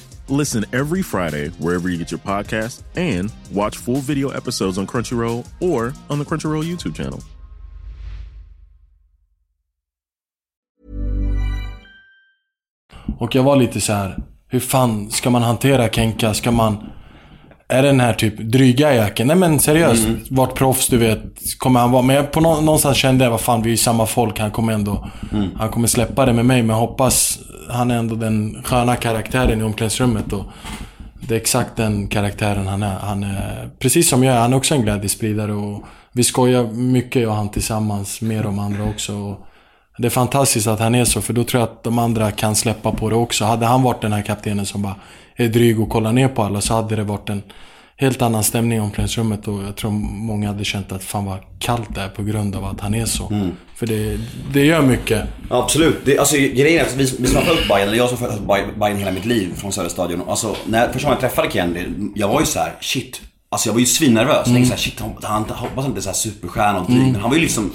Listen every Friday wherever you get your podcasts and watch full video episodes on Crunchyroll or on the Crunchyroll YouTube channel. Och jag var lite så här, hur fan ska man hantera Kenka? Ska man, är den här typ dryga jäken? Nej men seriöst, mm. vart proffs du vet kommer han vara. Men jag på nå- någonstans kände jag, vad fan, vi är ju samma folk. Han kommer ändå, mm. han kommer släppa det med mig. Men hoppas, han är ändå den sköna karaktären i omklädningsrummet. Och det är exakt den karaktären han är. Han är precis som jag är, han är också en glädjespridare. Och vi skojar mycket, jag och han tillsammans, med de andra också. Och det är fantastiskt att han är så, för då tror jag att de andra kan släppa på det också. Hade han varit den här kaptenen som bara är dryg och kollar ner på alla, så hade det varit en helt annan stämning i omklädningsrummet. Och jag tror många hade känt att fan vad kallt det är på grund av att han är så. Mm. För det, det gör mycket. Ja, absolut. Det, alltså, grejen är att vi, vi som har följt Bayern, eller jag som har följt Bayern hela mitt liv från Söderstadion. Alltså, när första gången jag träffade Kennedy, jag var ju så här, shit. Alltså jag var ju svinnervös. Mm. Jag tänkte såhär, shit, han hoppas inte är såhär superstjärna och mm. Men han var ju liksom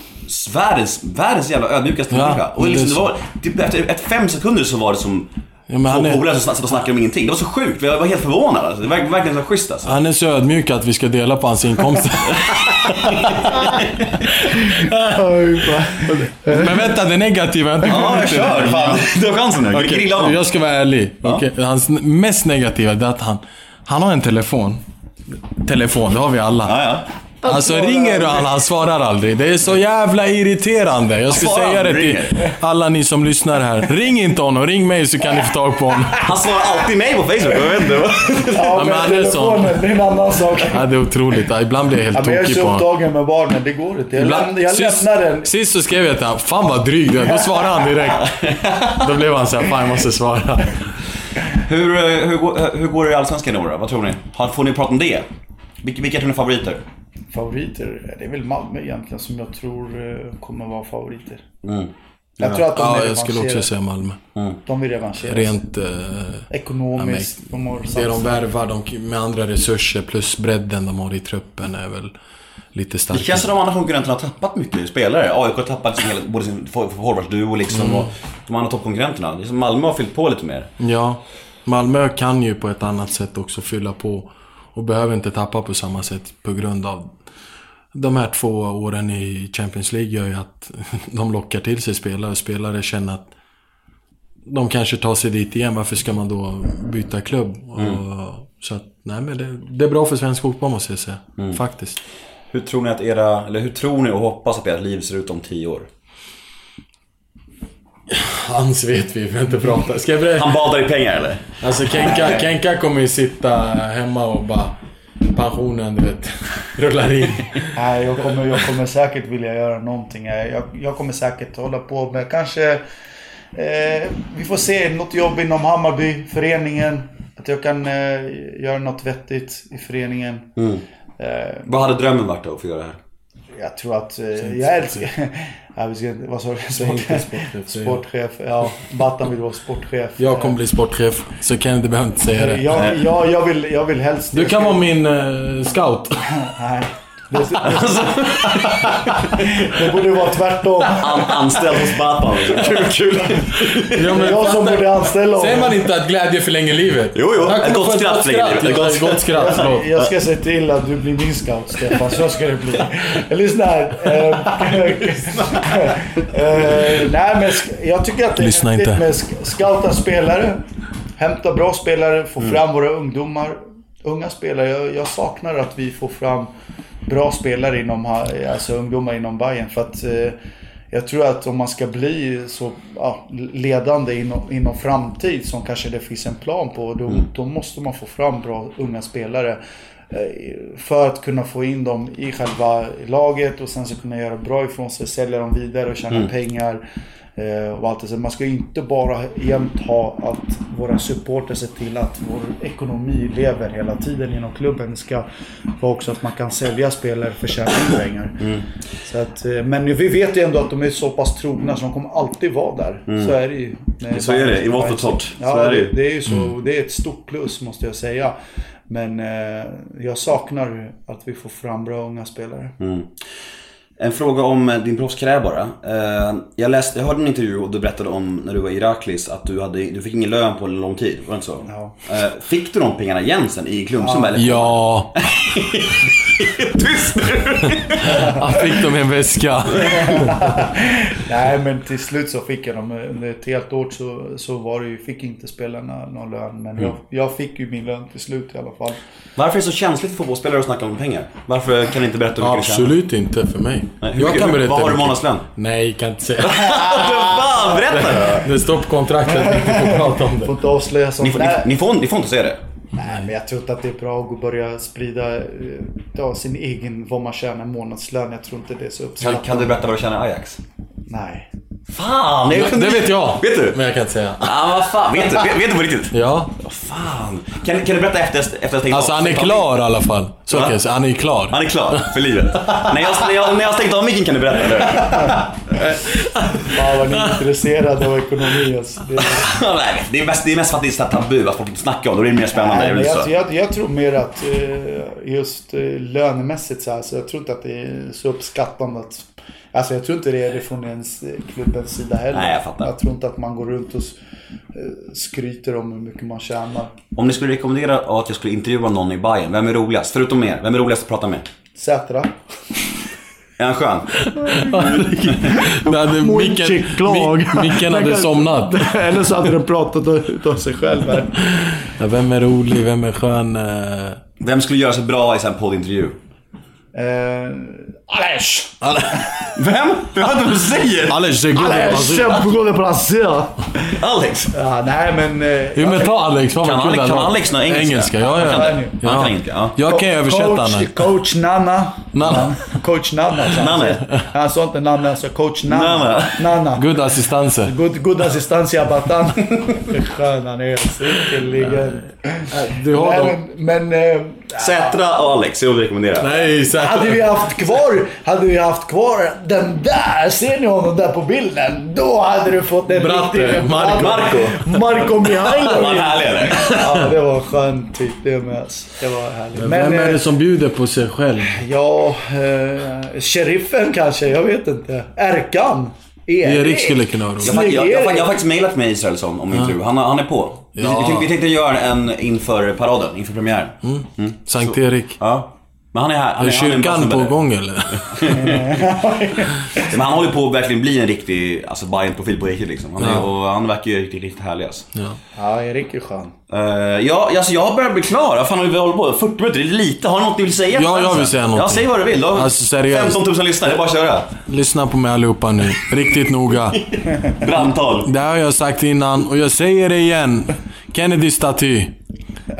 världens, världens jävla ödmjukaste människa. Ja, och liksom det var, typ efter ett fem sekunder så var det som ja, två polare som satt och snackade om ingenting. Det var så sjukt, jag var helt förvånad. Alltså. Det var verkligen så schysst alltså. Han är så ödmjuk att vi ska dela på hans inkomster. Men vänta, det negativa jag inte ja, jag kör, fan. Du har chansen nu. Okay. Grilla honom. Jag ska vara ärlig. Ja. Okay. Hans mest negativa är att han, han har en telefon. Telefon, det har vi alla. Ja, ja. Alltså ringer du alla, han svarar aldrig. Det är så jävla irriterande. Jag ska säga det till alla ni som lyssnar här. Ring inte honom, ring mig så kan ni få tag på honom. Han svarar alltid mig på Facebook. Jag vet inte. Ja, men han är sån. Det är en annan sak. Ja, det är otroligt. Ibland blir jag helt ja, tokig på honom. Jag är upptagen med barnen, det går inte. Jag, lämnar, jag lämnar den. Sist så skrev jag till honom, fan vad dryg du är. Då svarade han direkt. Då blev han så här, fan jag måste svara. Hur, hur, hur går det i Allsvenskan i år då? Vad tror ni? Får ni prata om det? Vilka, vilka tror ni är favoriter? Favoriter? Det är väl Malmö egentligen som jag tror kommer vara favoriter. Mm. Jag ja. tror att de ja, jag skulle också säga Malmö. Mm. De vill revanschera. Rent eh, ekonomiskt. Ja, men, de det de värvar de, med andra resurser plus bredden de har i truppen är väl lite starkare. Det känns som de andra konkurrenterna har tappat mycket spelare. A I K har tappat sin hela, både sin forwardsduo liksom, mm. och de andra toppkonkurrenterna. Malmö har fyllt på lite mer. Ja, Malmö kan ju på ett annat sätt också fylla på och behöver inte tappa på samma sätt på grund av de här två åren i Champions League gör ju att de lockar till sig spelare och spelare känner att de kanske tar sig dit igen. Varför ska man då byta klubb? Mm. Och, så att, nej, men det, det är bra för svensk fotboll måste jag säga, mm. faktiskt. Hur tror ni att era, eller hur tror ni och hoppas att ert liv ser ut om tio år? Hans vet vi, vi inte prata. Ska jag ber- Han badar i pengar eller? Alltså Kenka, Kenka kommer ju sitta hemma och bara pensionen, du vet, rullar in. Nej, jag kommer, jag kommer säkert vilja göra någonting. Jag, jag kommer säkert hålla på med kanske eh, vi får se något jobb inom Hammarby, föreningen. Att jag kan eh, göra något vettigt i föreningen. Mm. Eh, Vad hade drömmen varit då att få göra det här? Jag tror att eh, jag älskar ja, vi ska, vad sa du? Sportchef, sportchef. Ja, Batan vill vara sportchef. Jag kommer bli sportchef, så kan jag inte behöva inte säga det. Jag, jag, jag, vill, jag vill helst... Du kan vara min uh, scout. Nej, Det, det, alltså. Det borde vara tvärtom. An, anställd hos Batan. Kul, kul. Ja, men jag som borde anställa. Säger man inte att glädje förlänger livet? Jo, jo. Ett gott skratt förlänger livet. Ett gott skratt. Gott skratt. Jag, jag ska se till att du blir min scout, Stefan. Så ska det bli. Lyssna här. uh, nej, men jag tycker att det är viktigt med scouta spelare. Hämta bra spelare. Få fram mm. våra ungdomar. Unga spelare. Jag, jag saknar att vi får fram bra spelare inom, alltså ungdomar inom Bayern, för att eh, jag tror att om man ska bli så ja, ledande inom, inom framtid som kanske det finns en plan på, då, mm. då måste man få fram bra unga spelare eh, för att kunna få in dem i själva laget och sen så kunna göra bra ifrån sig, sälja dem vidare och tjäna mm. pengar eh, och allt det. Så man ska inte bara jämt ha att våra supporter ser till att vår ekonomi lever hela tiden inom klubben. Det ska vara också att man kan sälja spelare för tjäna pengar. Mm. Så att, men vi vet ju ändå att de är så pass trogna så de kommer alltid vara där. Mm. Så är det ju. Så är det, i vårt och torrt. Ja, så är det ju. Det är ju så, mm. det är ett stort plus måste jag säga. Men eh, jag saknar att vi får fram bra unga spelare. Mm. En fråga om din proffskarriär bara. Jag, läste, jag hörde en intervju och du berättade om när du var i Iraklis att du, hade, du fick ingen lön på en lång tid, var det inte så? Ja. Fick du de pengarna igen sen i Klumpsum? Ja. Eller? Ja. Tyst nu! Jag fick dem i en väska. Nej, men till slut så fick jag dem. Under ett helt år så, så var det ju, fick inte spelarna någon lön. Men mm. jag, jag fick ju min lön till slut i alla fall. Varför är det så känsligt för fotbollsspelare att snacka om pengar? Varför kan ni inte berätta hur mycket? Absolut inte för mig. Nej, jag mycket, kan berätta. Vad har du månadslön? Nej, kan inte säga. Vad berätta? Det är stoppkontraktet. Ni får prata om det. Får inte avslöja sånt. Ni får, ni, ni, får, ni får inte säga det. Nej, men jag tror inte att det är bra att börja sprida ja, sin egen, vad man tjänar månadslön. Jag tror inte det är så uppskattat. Kan, kan du berätta vad du tjänar Ajax? Nej. Fan, det, kunde... det vet jag. Vet du? Men jag kan inte säga. Ah, vad fan? Vet du, vet, vet du på riktigt? Ja. Vad fan? Kan, kan du berätta efter efter att alltså, han är klar i alla fall. Så okej, så han är klar. Han är klar för livet. När jag när jag, när jag stängt av micken kan du berätta det. Fan, vad ni är intresserade av ekonomi alltså. Det är... Nej, det är mest det är mest faktiskt att tabu att folk inte snackar om det. Det är mer spännande. Nej, jag, jag, jag, jag tror mer att just lönemässigt så här, så jag tror inte att det är så uppskattande att alltså jag tror inte det är det från ens klubbens sida heller. Nej, jag fattar. Jag tror inte att man går runt och skryter om hur mycket man tjänar. Om ni skulle rekommendera att jag skulle intervjua någon i Bayern, vem är roligast? Förutom er, vem är roligast att prata med? Sätra. Är han skön? Micken hade somnat. Eller så hade de pratat om sig själva. Ja, vem är rolig, vem är skön? Vem skulle göra sig bra i en poddintervju? Eh... Alex! Alex! Vem? Du hörde vad du säger! Alex, det går på Brasilien! Alex! Ja, nej men... Eh, jo men ta Alex, vad man kunde. Kan Alex någon engelska? engelska? Ja, ja. Han ja. kan engelska, ja. Jag kan översätta henne. Coach Nanna. Nanna. Coach Nanna. Nanne. Han sa inte Nanna, han sa Coach Nanna. Nanna. Good assistanse. Good, good assistanse, jag Batan. Skön, han är superligen. Du har dem. Men... Sätra och Alex, jag vill rekommendera. Nej, Sätra. Hade vi haft kvar, hade vi haft kvar den där, ser ni honom där på bilden? Då hade du fått en riktig Marco. Marco. Marco Mihailo. Vad härligt. Ja, det var skönt typ det med. Det var härligt. Men, Men vem är det som bjuder på sig själv? Ja, eh, sheriffen kanske, jag vet inte. Erkan. Erik. Erik skulle kunna ha roligt. Jag, jag, jag, jag, jag har faktiskt mailat med Israelsson om min ja. tru. Han, han är på. Ja. Vi, vi tänkte göra en inför paraden, inför premiären. Mm. Mm. Sankt Så. Erik. Ja. Men han är här. Han är, är kyrkan han är på gång eller? Men han håller på att verkligen bli en riktig alltså Bayern-profil på riktigt liksom. Han, är, ja. och han verkar ju riktigt, riktigt härlig alltså. Ja, ja Erik är skön. Uh, ja, alltså jag börjar bli klar. Fan har vi håller på fyrtio minuter, lite. Har du något du vill säga? Ja, jag vill säga något. Ja, säg vad du vill. Alltså, femton tusen lyssnare, det bara köra. Lyssna på mig allihopa nu, riktigt noga. Brandtal. Det har jag sagt innan och jag säger det igen. Kennedy-staty.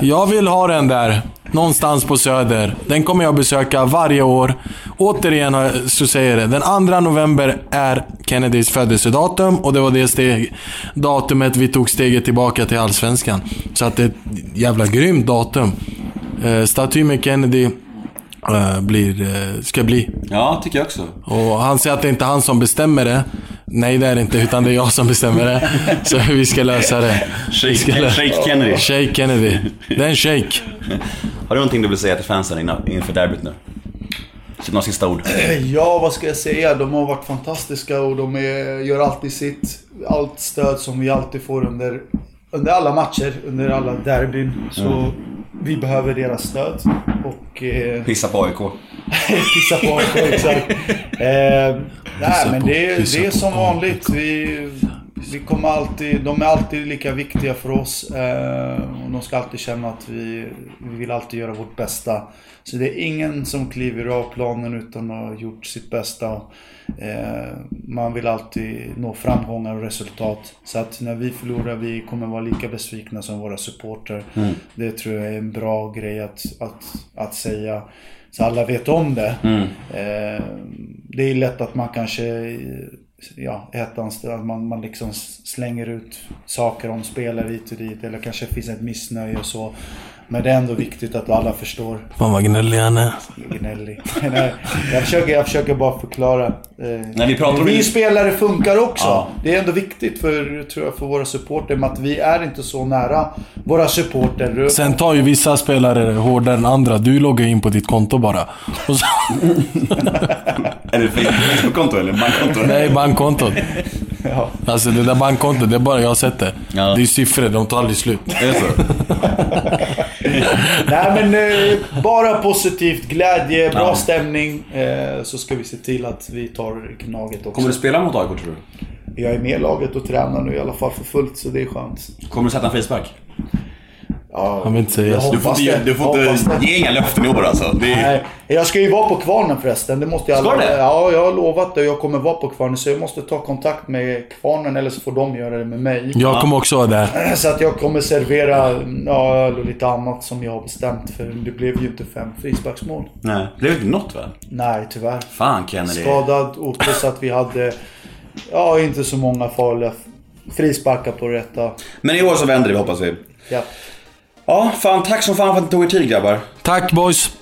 Jag vill ha den där någonstans på Söder. Den kommer jag besöka varje år. Återigen så säger det. Den andra november är Kennedys födelsedatum. Och det var det steg, datumet vi tog steget tillbaka till Allsvenskan. Så att det är ett jävla grymt datum. eh, Staty med Kennedy eh, blir, eh, ska bli. Ja, tycker jag också. Och han säger att det inte är han som bestämmer det. Nej, det är det inte, utan det är jag som bestämmer det. Så vi ska lösa det. Shake Kennedy. Shake Kennedy. Det är en shake. Har du någonting du vill säga till fansen inför derbyt nu? Erik, några sista ord? Ja, vad ska jag säga? De har varit fantastiska och de är, gör alltid sitt. Allt stöd som vi alltid får under, under alla matcher, under alla derbyn. Så mm. vi behöver deras stöd. Och, eh... pissa på A I K. Pissa på A I K, exakt. eh, nej, men det är, det är som vanligt. Vi... Vi kommer alltid, de är alltid lika viktiga för oss eh, och de ska alltid känna att vi, vi vill alltid göra vårt bästa. Så det är ingen som kliver av planen utan att ha gjort sitt bästa. Eh, man vill alltid nå framgångar och resultat. Så att när vi förlorar, vi kommer vara lika besvikna som våra supporter. Mm. Det tror jag är en bra grej att, att, att säga. Så alla vet om det. Mm. Eh, det är lätt att man kanske... ja, ettans, att man, man liksom slänger ut saker om spelare hit och dit, eller kanske finns ett missnöje och så, men det är ändå viktigt att alla förstår. Fan vad gnällig han är. Gnällig. Nej, jag, försöker, jag försöker bara förklara. När vi pratar om vi spelare funkar också. Ja. Det är ändå viktigt för, tror jag, för våra supporter, med att vi är inte så nära våra supporter. Sen tar ju vissa spelare hårdare än andra. Du loggar in på ditt konto bara. Och så... är det Facebook-konto eller bankkonto? Nej, bankkonto. Ja. Alltså det där bankkontot, det är bara jag har sett det. Ja. Det är siffror, de tar aldrig slut. Det är så. Nej, men eh, bara positivt, glädje, bra ja. stämning, eh, så ska vi se till att vi tar knaget också. Kommer du spela mot A I K, tror du? Jag är med i laget och tränar nu i alla fall för fullt, så det är skönt. Kommer du sätta en frispark? Ja, jag inte jag du får inte, du får inte ge inga löften i år, alltså. Det är... Nej, jag ska ju vara på Kvarnen förresten. Det måste jag. Ska alla... det? Ja, jag har lovat det. Jag kommer vara på Kvarnen, så jag måste ta kontakt med Kvarnen, eller så får de göra det med mig. Jag kommer också vara där. Så att jag kommer servera ja, öl och lite annat som jag har bestämt. För det blev ju inte fem frisparksmål. Nej, det blev inte något, va? Nej, tyvärr. Fan, Kennedy. Skadad, och plus att vi hade ja, inte så många farliga frisparkar på rätta. Men i år så vänder det, hoppas vi. Ja. Ja, fan, tack som fan för att ni tog er tid, grabbar. Tack, boys.